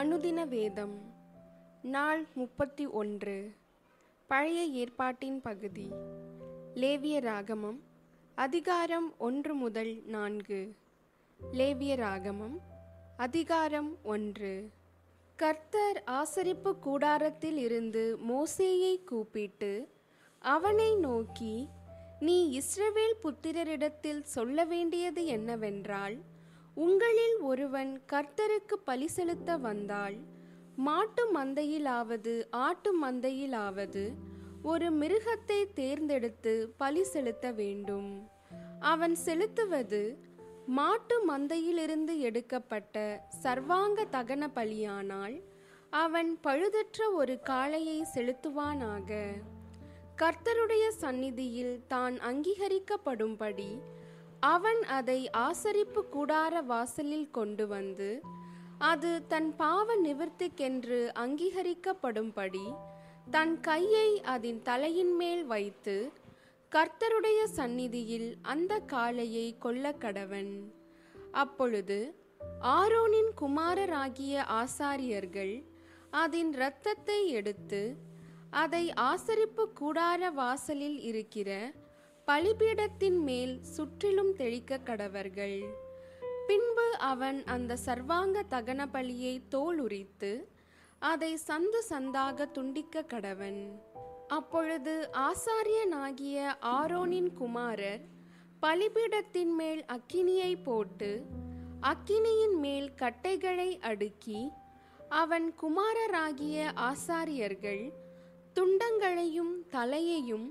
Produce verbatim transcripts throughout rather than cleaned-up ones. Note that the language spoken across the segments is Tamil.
அனுதின வேதம் நாள் முப்பத்தி ஒன்று. பழைய ஏற்பாட்டின் பகுதி. லேவியராகமம் அதிகாரம் ஒன்று முதல் நான்கு. லேவியராகமம் அதிகாரம் ஒன்று. கர்த்தர் ஆசரிப்பு கூடாரத்தில் இருந்து மோசேயை கூப்பிட்டு அவனை நோக்கி, நீ இஸ்ரவேல் புத்திரரிடத்தில் சொல்ல வேண்டியது என்னவென்றால், உங்களில் ஒருவன் கர்த்தருக்கு பலி செலுத்த வந்தால், மாட்டு மந்தையிலாவது ஆட்டு மந்தையிலாவது ஒரு மிருகத்தை தேர்ந்தெடுத்து பலி செலுத்த வேண்டும். அவன் செலுத்துவது மாட்டு மந்தையிலிருந்து எடுக்கப்பட்ட சர்வாங்க தகன பலியானால் அவன் பழுதற்ற ஒரு காளையை செலுத்துவானாக. கர்த்தருடைய சந்நிதியில் தான் அங்கீகரிக்கப்படும்படி அவன் அதை ஆசரிப்பு கூடார வாசலில் கொண்டு வந்து, அது தன் பாவ நிவர்த்திக்கென்று அங்கீகரிக்கப்படும்படி தன் கையை அதன் தலையின் மேல் வைத்து கர்த்தருடைய சந்நிதியில் அந்த காளையை கொல்ல கடவன். அப்பொழுது ஆரோனின் குமாரராகிய ஆசாரியர்கள் அதன் இரத்தத்தை எடுத்து அதை ஆசரிப்பு கூடார வாசலில் இருக்கிற பலிபீடத்தின் மேல் சுற்றிலும் தெளிக்க கடவர்கள். பின்பு அவன் அந்த சர்வாங்க தகன பலியை தோல் உரித்து அதை சந்து சந்தாக துண்டிக்க கடவன். அப்பொழுது ஆசாரியனாகிய ஆரோனின் குமாரர் பலிபீடத்தின் மேல் அக்கினியை போட்டு அக்கினியின் மேல் கட்டைகளை அடுக்கி, அவன் குமாரராகிய ஆசாரியர்கள் துண்டங்களையும் தலையையும்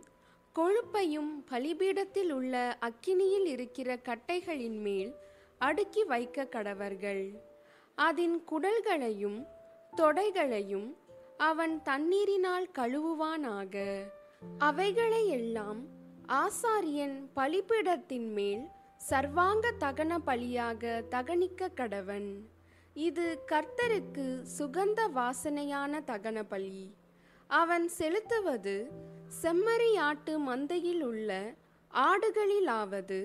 கொழுப்பையும் பலிபீடத்தில் உள்ள அக்கினியில் இருக்கிற கட்டைகளின் மேல் அடுக்கி வைக்க கடவர்கள். அதன் குடல்களையும் தொடைகளையும் அவன் தண்ணீரினால் கழுவுவானாக. அவைகளையெல்லாம் ஆசாரியன் பலிபீடத்தின் மேல் சர்வாங்க தகன பலியாக தகனிக்க கடவன். இது கர்த்தருக்கு சுகந்த வாசனையான தகன பலி. அவன் செலுத்துவது செம்மறியாட்டு மந்தையில் உள்ள ஆடுகளிலாவது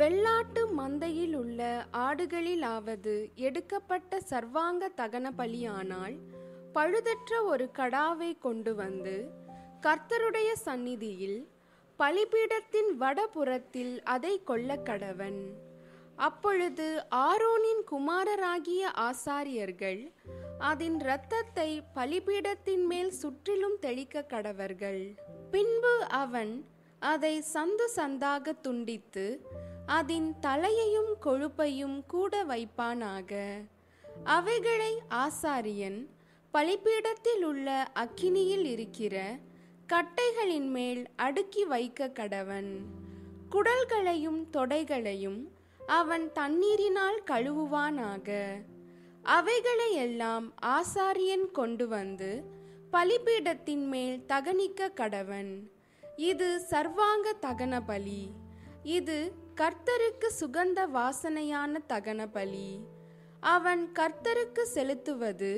வெள்ளாட்டு மந்தையில் உள்ள ஆடுகளிலாவது எடுக்கப்பட்ட சர்வாங்க தகன பலியானால் பழுதற்ற ஒரு கடாவை கொண்டு வந்து கர்த்தருடைய சந்நிதியில் பலிபீடத்தின் வடபுறத்தில் அதை கொல்ல கடவன். அப்பொழுது ஆரோனின் குமாரராகிய ஆசாரியர்கள் அதன் இரத்தத்தை பலிபீடத்தின் மேல் சுற்றிலும் தெளிக்க கடவர்கள். பின்பு அவன் அதை சந்து சந்தாக துண்டித்து அதன் தலையையும் கொழுப்பையும் கூட வைப்பானாக. அவைகளை ஆசாரியன் பலிபீடத்தில் உள்ள அக்கினியில் இருக்கிற கட்டைகளின் மேல் அடுக்கி வைக்க கடவன். குடல்களையும் தொடைகளையும் அவன் தண்ணீரினால் கழுவுவானாக. அவைகளையெல்லாம் ஆசாரியன் கொண்டு வந்து பலிபீடத்தின் மேல் தகனிக்க கடவன். இது சர்வாங்க தகன பலி. இது கர்த்தருக்கு சுகந்த வாசனையான தகன பலி. அவன் கர்த்தருக்கு செலுத்துவது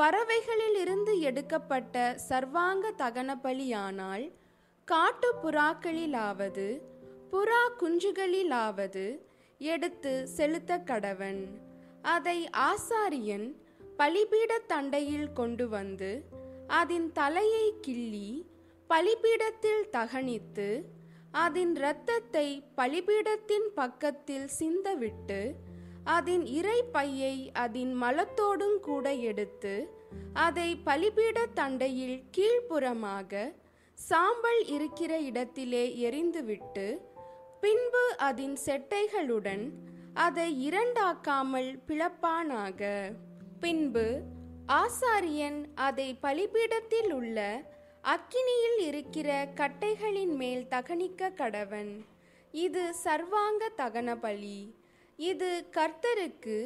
பறவைகளிலிருந்து எடுக்கப்பட்ட சர்வாங்க தகன பலியானால் காட்டு புறாக்களிலாவது புறா குஞ்சுகளிலாவது எடுத்து செலுத்த கடவன். அதை ஆசாரியன் பலிபீட தண்டையில் கொண்டு வந்து அதன் தலையை கிள்ளி பலிபீடத்தில் தகனித்து அதன் இரத்தத்தை பலிபீடத்தின் பக்கத்தில் சிந்தவிட்டு அதன் இறை பையை அதன் மலத்தோடும் கூட எடுத்து அதை பலிபீட தண்டையில் கீழ்ப்புறமாக சாம்பல் இருக்கிற இடத்திலே எரிந்துவிட்டு, பின்பு அதன் செட்டைகளுடன் அதை இரண்டாக்காமல் பிளப்பானாக. பின்பு ஆசாரியன் அதை பலிபீடத்தில் உள்ள அக்கினியில் இருக்கிற கட்டைகளின் மேல் தகனிக்க கடவன். இது சர்வாங்க தகன பலி. இது கர்த்தருக்கு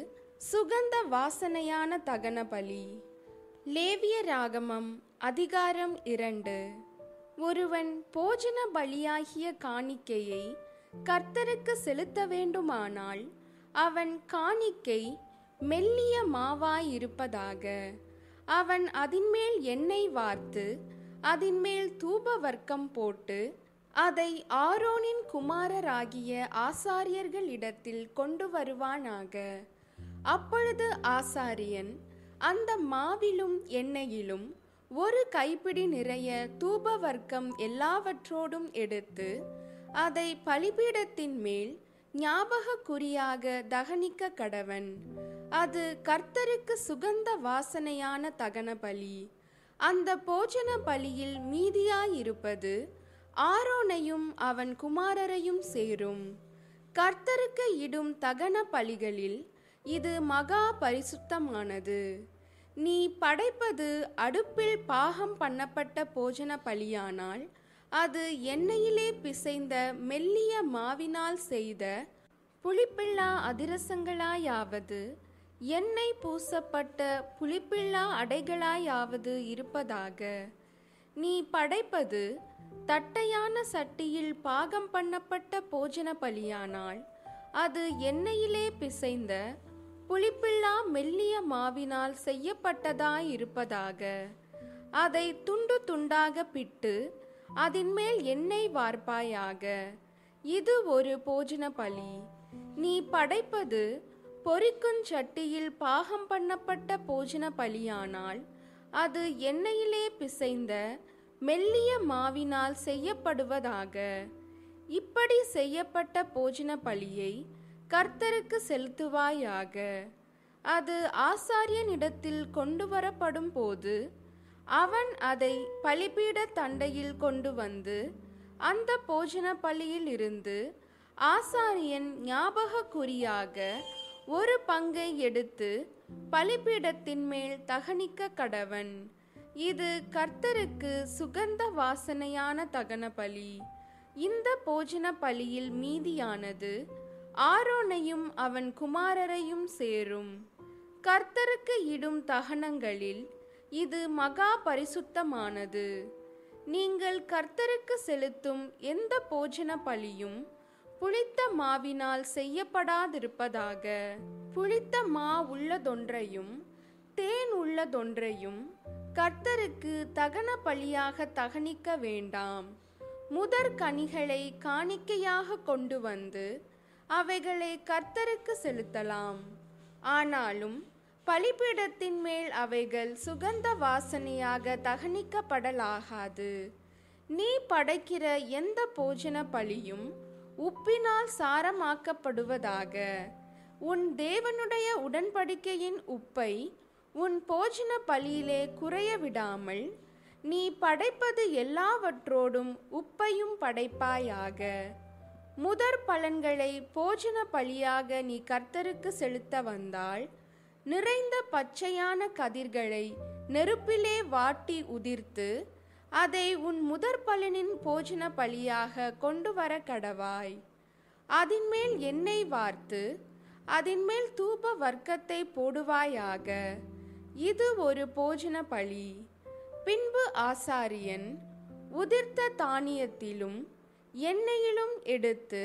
சுகந்த வாசனையான தகன பலி. லேவியராகமம் அதிகாரம் இரண்டு. ஒருவன் போஜன பலியாகிய காணிக்கையை கர்த்தருக்கு செலுத்த வேண்டுமானால் அவன் காணிக்கை மெல்லிய மாவாயிருப்பதாக. அவன் அதின்மேல் எண்ணெய் வார்த்து அதின்மேல் தூப வர்க்கம் போட்டு அதை ஆரோனின் குமாரராகிய ஆசாரியர்களிடத்தில் கொண்டு வருவானாக. அப்பொழுது ஆசாரியன் அந்த மாவிலும் எண்ணெயிலும் ஒரு கைப்பிடி நிறைய தூபவர்க்கம் எல்லாவற்றோடும் எடுத்து அதை பலிபீடத்தின் மேல் ஞாபக குறியாக தகனிக்க கடவன். அது கர்த்தருக்கு சுகந்த வாசனையான தகன பலி. அந்த போஜன பலியில் மீதியாயிருப்பது ஆரோனையும் அவன் குமாரரையும் சேரும். கர்த்தருக்கு இடும் தகன பலிகளில் இது மகா பரிசுத்தமானது. நீ படைப்பது அடுப்பில் பாகம் பண்ணப்பட்ட போஜன பலியானால் அது எண்ணெயிலே பிசைந்த மெல்லிய மாவினால் செய்த புளிப்பில்லா அதிரசங்களாயாவது எண்ணெய் பூசப்பட்ட புளிப்பில்லா அடைகளாயாவது இருப்பதாக. நீ படைப்பது தட்டையான சட்டியில் பாகம் பண்ணப்பட்ட போஜன பலியானால் அது எண்ணெயிலே பிசைந்த புளிப்பில்லா மெல்லிய மாவினால் செய்யப்பட்டதாயிருப்பதாக. அதை துண்டு துண்டாக பிட்டு அதின்மேல் எண்ணெய் வார்ப்பாயாக. இது ஒரு போஜன பலி. நீ படைப்பது பொறிக்குஞ்சட்டியில் பாகம் பண்ணப்பட்ட போஜன பலியானால் அது எண்ணெயிலே பிசைந்த மெல்லிய மாவினால் செய்யப்படுவதாக. இப்படி செய்யப்பட்ட போஜன பலியை கர்த்தருக்கு செலுத்துவாயாக. அது ஆசாரியனிடத்தில் கொண்டு வரப்படும் போது அவன் அதை பலிபீட தண்டையில் கொண்டு வந்து அந்த போஜன பலியில் இருந்து ஆசாரியன் ஞாபக குறியாக ஒரு பங்கை எடுத்து பலிபீடத்தின் மேல் தகனிக்க கடவன். இது கர்த்தருக்கு சுகந்த வாசனையான தகன பலி. இந்த போஜன பலியில் மீதியானது ஆரோனையும் அவன் குமாரரையும் சேரும். கர்த்தருக்கு இடும் தகனங்களில் இது மகா பரிசுத்தமானது. நீங்கள் கர்த்தருக்கு செலுத்தும் எந்த போஜன பலியும் புளித்த மாவினால் செய்யப்படாதிருப்பதாக. புளித்த மா உள்ளதொன்றையும் தேன் உள்ளதொன்றையும் கர்த்தருக்கு தகன பலியாக தகனிக்க வேண்டாம். முதற் கனிகளை காணிக்கையாக கொண்டு வந்து அவைகளை கர்த்தருக்கு செலுத்தலாம். ஆனாலும் பலிபீடத்தின் மேல் அவைகள் சுகந்த வாசனையாக தகனிக்கப்படலாகாது. நீ படைக்கிற எந்த போஜன பலியும் உப்பினால் சாரமாக்கப்படுவதாக. உன் தேவனுடைய உடன்படிக்கையின் உப்பை உன் போஜன பலியிலே குறைய விடாமல் நீ படைப்பது எல்லாவற்றோடும் உப்பையும் படைப்பாயாக. முதற் பலன்களை போஜன பலியாக நீ கர்த்தருக்கு செலுத்த வந்தால் நிறைந்த பச்சையான கதிர்களை நெருப்பிலே வாட்டி உதிர்த்து அதை உன் முதற் பலனின் போஜன பலியாக கொண்டு வர கடவாய். அதின்மேல் எண்ணெய் வார்த்து அதின்மேல் தூப வர்க்கத்தை போடுவாயாக. இது ஒரு போஜன பலி. பின்பு ஆசாரியன் உதிர்த்த தானியத்திலும் எண்ணெயிலும் எடுத்து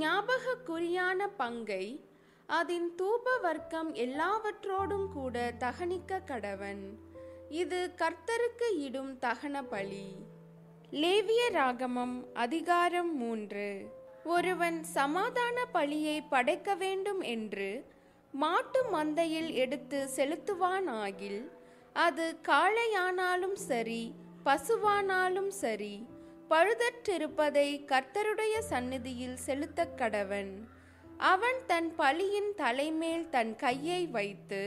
ஞாபக குறியான பங்கை அதன் தூப வர்க்கம் எல்லாவற்றோடும் கூட தகனிக்க கடவன். இது கர்த்தருக்கு இடும் தகன பலி. லேவியராகமம் அதிகாரம் மூன்று. ஒருவன் சமாதான பலியை படைக்க வேண்டும் என்று மாட்டு மந்தையில் எடுத்து செலுத்துவானாகில் அது காளையானாலும் சரி பசுவானாலும் சரி பழுதற்றிருப்பதை கர்த்தருடைய சந்நிதியில் செலுத்த கடவன். அவன் தன் பலியின் தலைமேல் தன் கையை வைத்து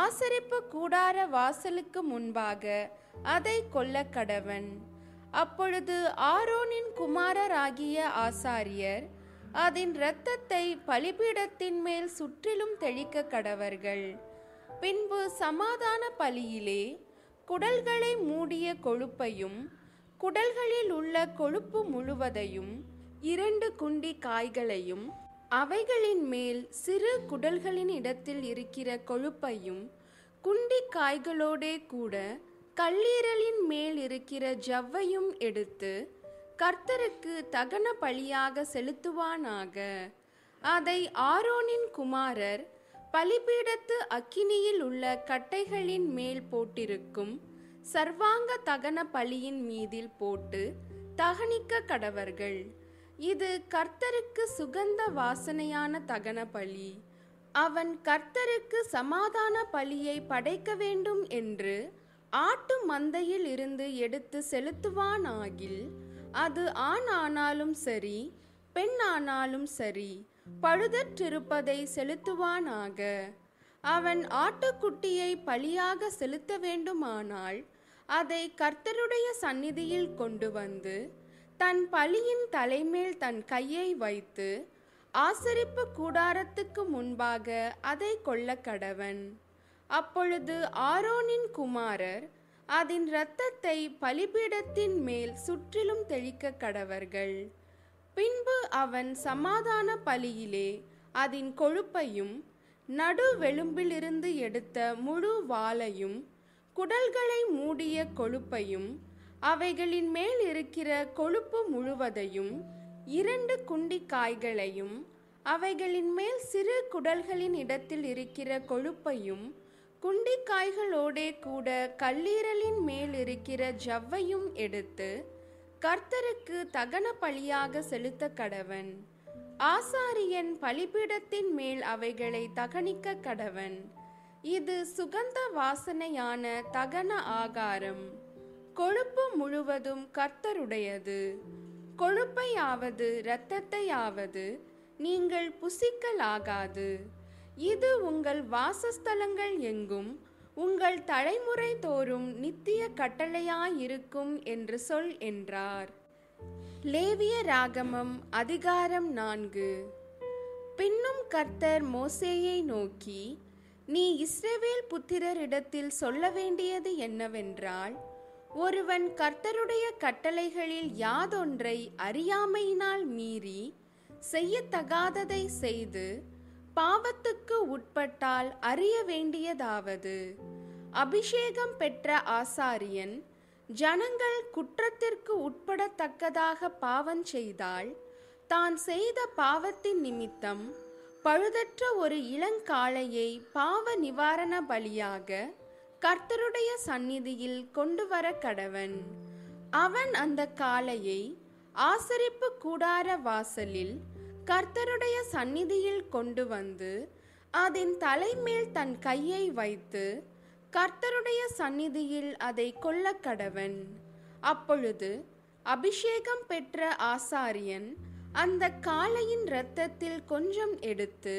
ஆசரிப்பு கூடார வாசலுக்கு முன்பாக அதை கொல்ல கடவன். அப்பொழுது ஆரோனின் குமாரராகிய ஆசாரியர் அதன் இரத்தத்தை பலிபீடத்தின் மேல் சுற்றிலும் தெளிக்க கடவர்கள். பின்பு சமாதான பலியிலே குடல்களை மூடிய கொழுப்பையும் குடல்களில் உள்ள கொழுப்பு முழுவதையும் இரண்டு குண்டி காய்களையும் அவைகளின் மேல் சிறு குடல்களின் இடத்தில் இருக்கிற கொழுப்பையும் குண்டி காய்களோடே கூட கல்லீரலின் மேல் இருக்கிற ஜவ்வையும் எடுத்து கர்த்தருக்கு தகன பலியாக செலுத்துவானாக. அதை ஆரோனின் குமாரர் பலிபீடத்து அக்கினியில் உள்ள கட்டைகளின் மேல் போட்டிருக்கும் சர்வாங்க தகன பலியின் மீதில் போட்டு தகனிக்க கடவர்கள். இது கர்த்தருக்கு சுகந்த வாசனையான தகன பலி. அவன் கர்த்தருக்கு சமாதான பலியை படைக்க வேண்டும் என்று ஆட்டு மந்தையில் இருந்து எடுத்து செலுத்துவானாகில், அது ஆணானாலும் சரி பெண்ணானாலும் சரி பழுதற்றிருப்பதை செலுத்துவானாக. அவன் ஆட்டுக்குட்டியை பலியாக செலுத்த வேண்டுமானால் அதை கர்த்தருடைய சந்நிதியில் கொண்டு வந்து தன் பலியின் தலைமேல் தன் கையை வைத்து ஆசரிப்பு கூடாரத்துக்கு முன்பாக அதை கொல்ல கடவன். அப்பொழுது ஆரோனின் குமாரர் அதன் இரத்தத்தை பலிபீடத்தின் மேல் சுற்றிலும் தெளிக்க கடவர்கள். பின்பு அவன் சமாதான பலியிலே அதன் கொழுப்பையும் நடுவெலும்பிலிருந்து எடுத்த முழு வாலையும் குடல்களை மூடிய கொழுப்பையும் அவைகளின் மேல் இருக்கிற கொழுப்பு முழுவதையும் இரண்டு குண்டி காய்களையும் அவைகளின் மேல் சிறு குடல்களின் இடத்தில் இருக்கிற கொழுப்பையும் குண்டிக்காய்களோடே கூட கல்லீரலின் மேல் இருக்கிற ஜவ்வையும் எடுத்து கர்த்தருக்கு தகன பலியாக செலுத்த கடவன். ஆசாரியன் பலிபீடத்தின் மேல் அவைகளை தகனிக்க கடவன். இது சுகந்த வாசனையான தகன ஆகாரம். கொழுப்பு முழுவதும் கர்த்தருடையது. கொழுப்பையாவது இரத்தத்தையாவது நீங்கள் புசிக்கலாகாது. இது உங்கள் வாசஸ்தலங்கள் எங்கும் உங்கள் தலைமுறை தோறும் நித்திய கட்டளையாயிருக்கும் என்று சொல் என்றார். லேவியராகமம் அதிகாரம் நான்கு. பின்னும் கர்த்தர் மோசேயை நோக்கி, நீ இஸ்ரவேல் புத்திரரிடத்தில் சொல்ல வேண்டியது என்னவென்றால், ஒருவன் கர்த்தருடைய கட்டளைகளில் யாதொன்றை அறியாமையினால் மீறி செய்யத்தகாததை செய்து பாவத்துக்கு உட்பட்டால் அறிய வேண்டியதாவது, அபிஷேகம் பெற்ற ஆசாரியன் ஜனங்கள் குற்றத்திற்கு உட்படத்தக்கதாக பாவம் செய்தால் தான் செய்த பாவத்தின் நிமித்தம் பழுதற்ற ஒரு இளங்காளையை பாவ நிவாரண பலியாக கர்த்தருடைய சந்நிதியில் கொண்டு வர கடவன். அவன் அந்த காளையை ஆசரிப்பு கூடார வாசலில் கர்த்தருடைய சந்நிதியில் கொண்டு வந்து அதன் தலைமேல் தன் கையை வைத்து கர்த்தருடைய சந்நிதியில் அதை கொல்ல கடவன். அப்பொழுது அபிஷேகம் பெற்ற ஆசாரியன் அந்த காளையின் இரத்தத்தில் கொஞ்சம் எடுத்து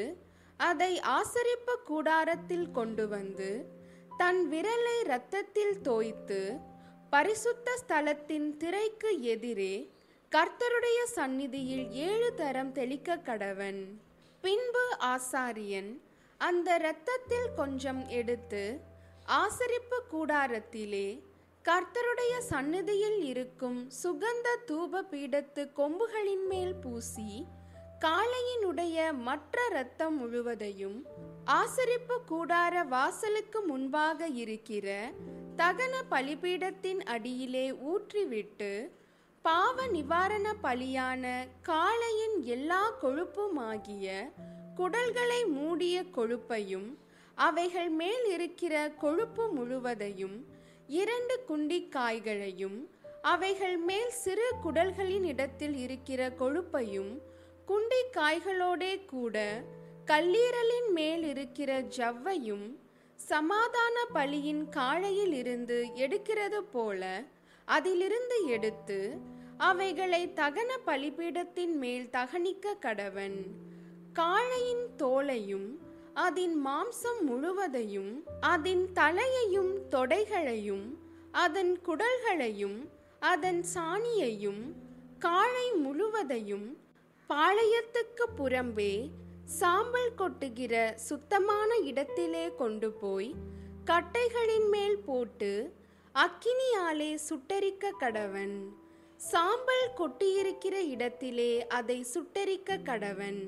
அதை ஆசரிப்பு கூடாரத்தில் கொண்டு வந்து தன் விரலை இரத்தத்தில் தோய்த்து பரிசுத்த ஸ்தலத்தின் திரைக்கு எதிரே கர்த்தருடைய சந்நிதியில் ஏழு தரம் தெளிக்க கடவன். பின்பு ஆசாரியன் அந்த இரத்தத்தில் கொஞ்சம் எடுத்து ஆசரிப்பு கூடாரத்திலே கர்த்தருடைய சந்நிதியில் இருக்கும் சுகந்த தூப பீடத்து கொம்புகளின் மேல் பூசி காளையினுடைய மற்ற இரத்தம் முழுவதையும் ஆசரிப்பு கூடார வாசலுக்கு முன்பாக இருக்கிற தகன பலிபீடத்தின் அடியிலே ஊற்றிவிட்டு பாவ நிவாரண பலியான காளையின் எல்லா கொழுப்புமாகிய குடல்களை மூடிய கொழுப்பையும் அவைகள் மேல் இருக்கிற கொழுப்பு முழுவதையும் இரண்டு குண்டி காய்களையும் அவைகள் மேல் சிறு குடல்களின் இடத்தில் இருக்கிற கொழுப்பையும் குண்டி காய்களோடே கூட கல்லீரலின் மேல் இருக்கிற ஜவ்வையும் சமாதான பலியின் காளையில் இருந்து எடுக்கிறது போல அதிலிருந்து எடுத்து அவைகளை தகன பலிபீடத்தின் மேல் தகனிக்க கடவன். காளையின் தோலையும் அதன் மாம்சம் முழுவதையும் அதன் தலையையும் தொடைகளையும் அதன் குடல்களையும் அதன் சாணியையும் காளை முழுவதையும் பாளையத்துக்கு புறம்பே சாம்பல் கொட்டுகிற சுத்தமான இடத்திலே கொண்டு போய் கட்டைகளின் மேல் போட்டு அக்கினியாலே சுட்டரிக்க கடவன். சாம்பல் கொட்டியிருக்கிற இடத்திலே அதை சுட்டரிக்க கடவன்.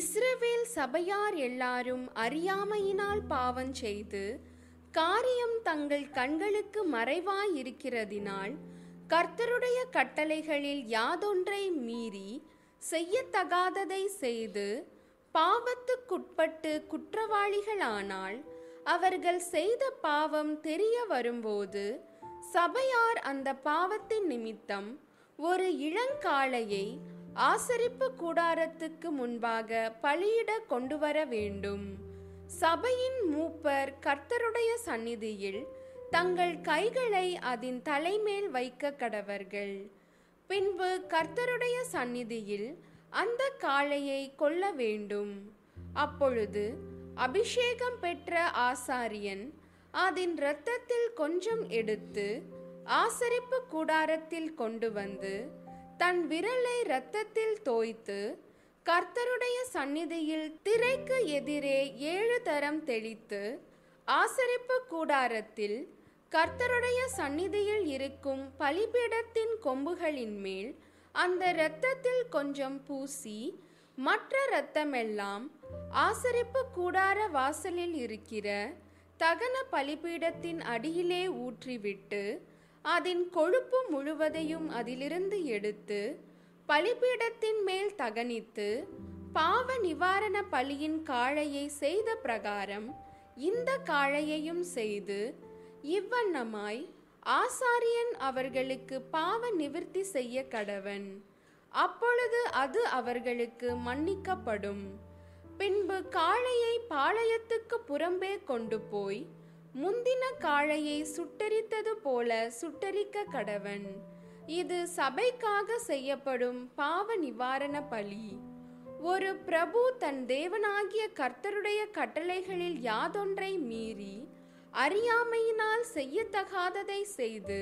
இஸ்ரவேல் சபையார் எல்லாரும் அறியாமையினால் பாவம் செய்து காரியம் தங்கள் கண்களுக்கு மறைவாயிருக்கிறதினால் கர்த்தருடைய கட்டளைகளில் யாதொன்றை மீறி செய்யத்தகாததை செய்து பாவத்துக்குட்பட்டு குற்றவாளிகளானால் அவர்கள் செய்த பாவம் தெரிய வரும்போது சபையார் அந்த பாவத்தின் நிமித்தம் ஒரு இளங்காளையை ஆசரிப்பு கூடாரத்துக்கு முன்பாக பலியிட கொண்டு வர வேண்டும். சபையின் மூப்பர் கர்த்தருடைய சந்நிதியில் தங்கள் கைகளை அதன் தலைமேல் வைக்க கடவர்கள். பின்பு கர்த்தருடைய சந்நிதியில் அந்த காளையை கொல்ல வேண்டும். அப்பொழுது அபிஷேகம் பெற்ற ஆசாரியன் அதன் இரத்தத்தில் கொஞ்சம் எடுத்து ஆசரிப்பு கூடாரத்தில் கொண்டு வந்து தன் விரலை இரத்தத்தில் தோய்த்து கர்த்தருடைய சந்நிதியில் திரைக்கு எதிரே ஏழு தரம் தெளித்து ஆசரிப்பு கூடாரத்தில் கர்த்தருடைய சந்நிதியில் இருக்கும் பலிபீடத்தின் கொம்புகளின் மேல் அந்த இரத்தத்தில் கொஞ்சம் பூசி மற்ற இரத்தமெல்லாம் ஆசரிப்பு கூடார வாசலில் இருக்கிற தகன பலிபீடத்தின் அடியிலே ஊற்றிவிட்டு அதன் கொழுப்பு முழுவதையும் அதிலிருந்து எடுத்து பலிபீடத்தின் மேல் தகனித்து பாவ நிவாரண பலியின் காளையை செய்த பிரகாரம் இந்த காளையையும் செய்து இவ்வண்ணமாய் ஆசாரியன் அவர்களுக்கு பாவ நிவிர்த்தி செய்ய கடவன். அப்பொழுது அது அவர்களுக்கு மன்னிக்கப்படும். பின்பு காளையை பாளையத்துக்கு புறம்பே கொண்டு போய் முந்தின காளையை சுட்டரித்தது போல சுட்டரிக்க கடவன். இது சபைக்காக செய்யப்படும் பாவ நிவாரண பலி. ஒரு பிரபு தன் தேவனாகிய கர்த்தருடைய கட்டளைகளில் யாதொன்றை மீறி அறியாமையினால் செய்யத்தகாததை செய்து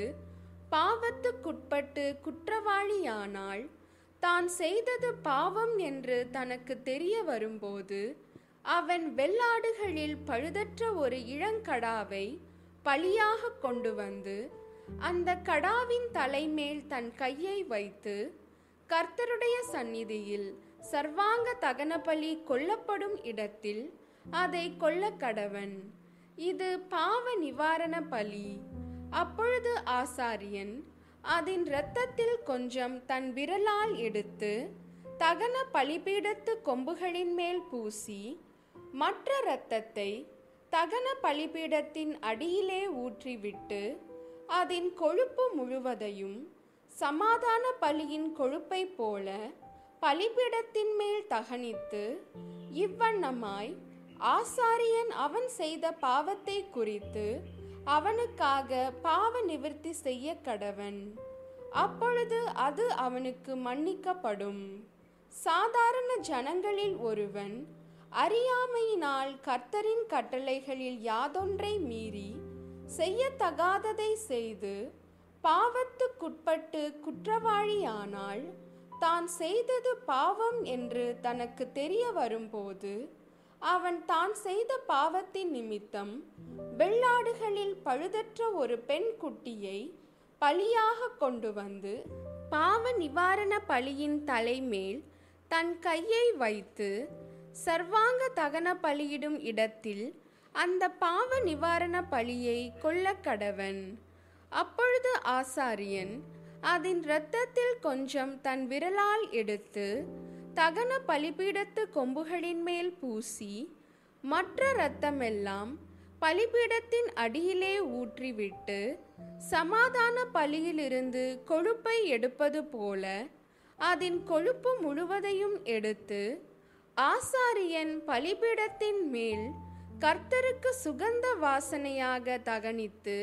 பாவத்துக்குட்பட்டு குற்றவாளியானால் தான் செய்தது பாவம் என்று தனக்கு தெரிய வரும்போது அவன் வெள்ளாடுகளில் பழுதற்ற ஒரு இளங்கடாவை பலியாக கொண்டு வந்து அந்த கடாவின் தலைமேல் தன் கையை வைத்து கர்த்தருடைய சந்நிதியில் சர்வாங்க தகனபலி கொல்லப்படும் இடத்தில் அதை கொல்ல கடவன். இது பாவ நிவாரண பலி. அப்பொழுது ஆசாரியன் அதன் இரத்தத்தில் கொஞ்சம் தன் விரலால் எடுத்து தகன பலிபீடத்து கொம்புகளின் மேல் பூசி மற்ற இரத்தத்தை தகன பலிபீடத்தின் அடியிலே ஊற்றிவிட்டு அதன் கொழுப்பு முழுவதையும் சமாதான பலியின் கொழுப்பை போல பலிபீடத்தின் மேல் தகனித்து இவ்வண்ணமாய் ஆசாரியன் அவன் செய்த பாவத்தை குறித்து அவனுக்காக பாவ நிவர்த்தி செய்ய கடவன். அப்பொழுது அது அவனுக்கு மன்னிக்கப்படும். சாதாரண ஜனங்களில் ஒருவன் அறியாமையினால் கர்த்தரின் கட்டளைகளில் யாதொன்றை மீறி செய்யத்தகாததை செய்து பாவத்துக்குட்பட்டு குற்றவாளியானால் தான் செய்தது பாவம் என்று தனக்கு தெரிய வரும்போது அவன் தான் செய்த பாவத்தின் நிமித்தம் வெள்ளாடுகளில் பழுதற்ற ஒரு பெண் குட்டியை பலியாக கொண்டு வந்து பாவ நிவாரண பலியின் தலைமேல் தன் கையை வைத்து சர்வாங்க தகன பலியிடும் இடத்தில் அந்த பாவ நிவாரண பலியை கொல்ல கடவன். அப்பொழுது ஆசாரியன் அதன் இரத்தத்தில் கொஞ்சம் தன் விரலால் எடுத்து தகன பலிபீடத்து கொம்புகளின் மேல் பூசி மற்ற இரத்தமெல்லாம் பலிபீடத்தின் அடியிலே ஊற்றிவிட்டு சமாதான பலியிலிருந்து கொழுப்பை எடுப்பது போல அதன் கொழுப்பு முழுவதையும் எடுத்து ஆசாரியன் பலிபீடத்தின் மேல் கர்த்தருக்கு சுகந்த வாசனையாக தகனித்து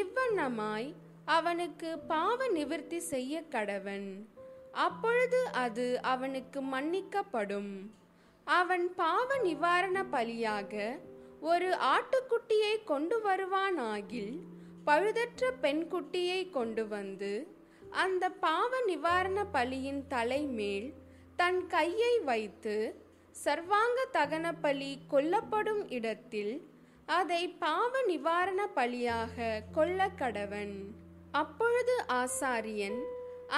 இவ்வண்ணமாய் அவனுக்கு பாவ நிவர்த்தி செய்ய கடவன். அப்பொழுது அது அவனுக்கு மன்னிக்கப்படும். அவன் பாவ நிவாரண பலியாக ஒரு ஆட்டுக்குட்டியை கொண்டு வருவானாகில் பழுதற்ற பெண்குட்டியை கொண்டு வந்து அந்த பாவ நிவாரண பலியின் தலைமேல் தன் கையை வைத்து சர்வாங்க தகன பலி கொல்லப்படும் இடத்தில் அதை பாவ நிவாரண பலியாக கொல்ல கடவன். அப்பொழுது ஆசாரியன்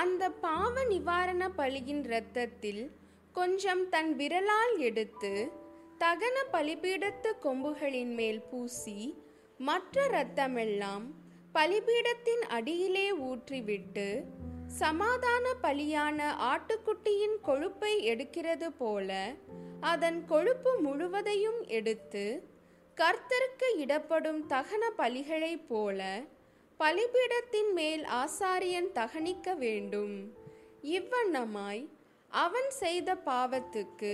அந்த பாவ நிவாரண பலியின் இரத்தத்தில் கொஞ்சம் தன் விரலால் எடுத்து தகன பலிபீடத்து கொம்புகளின் மேல் பூசி மற்ற இரத்தமெல்லாம் பலிபீடத்தின் அடியிலே ஊற்றிவிட்டு சமாதான பலியான ஆட்டுக்குட்டியின் கொழுப்பை எடுக்கிறது போல அதன் கொழுப்பு முழுவதையும் எடுத்து கர்த்தருக்கு இடப்படும் தகன பலிகளைப் போல பலிபீடத்தின் மேல் ஆசாரியன் தகனிக்க வேண்டும். இவ்வண்ணமாய் அவன் செய்த பாவத்துக்கு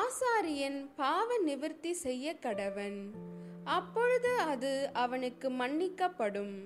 ஆசாரியன் பாவ நிவர்த்தி செய்ய கடவன். அப்பொழுது அது அவனுக்கு மன்னிக்கப்படும்.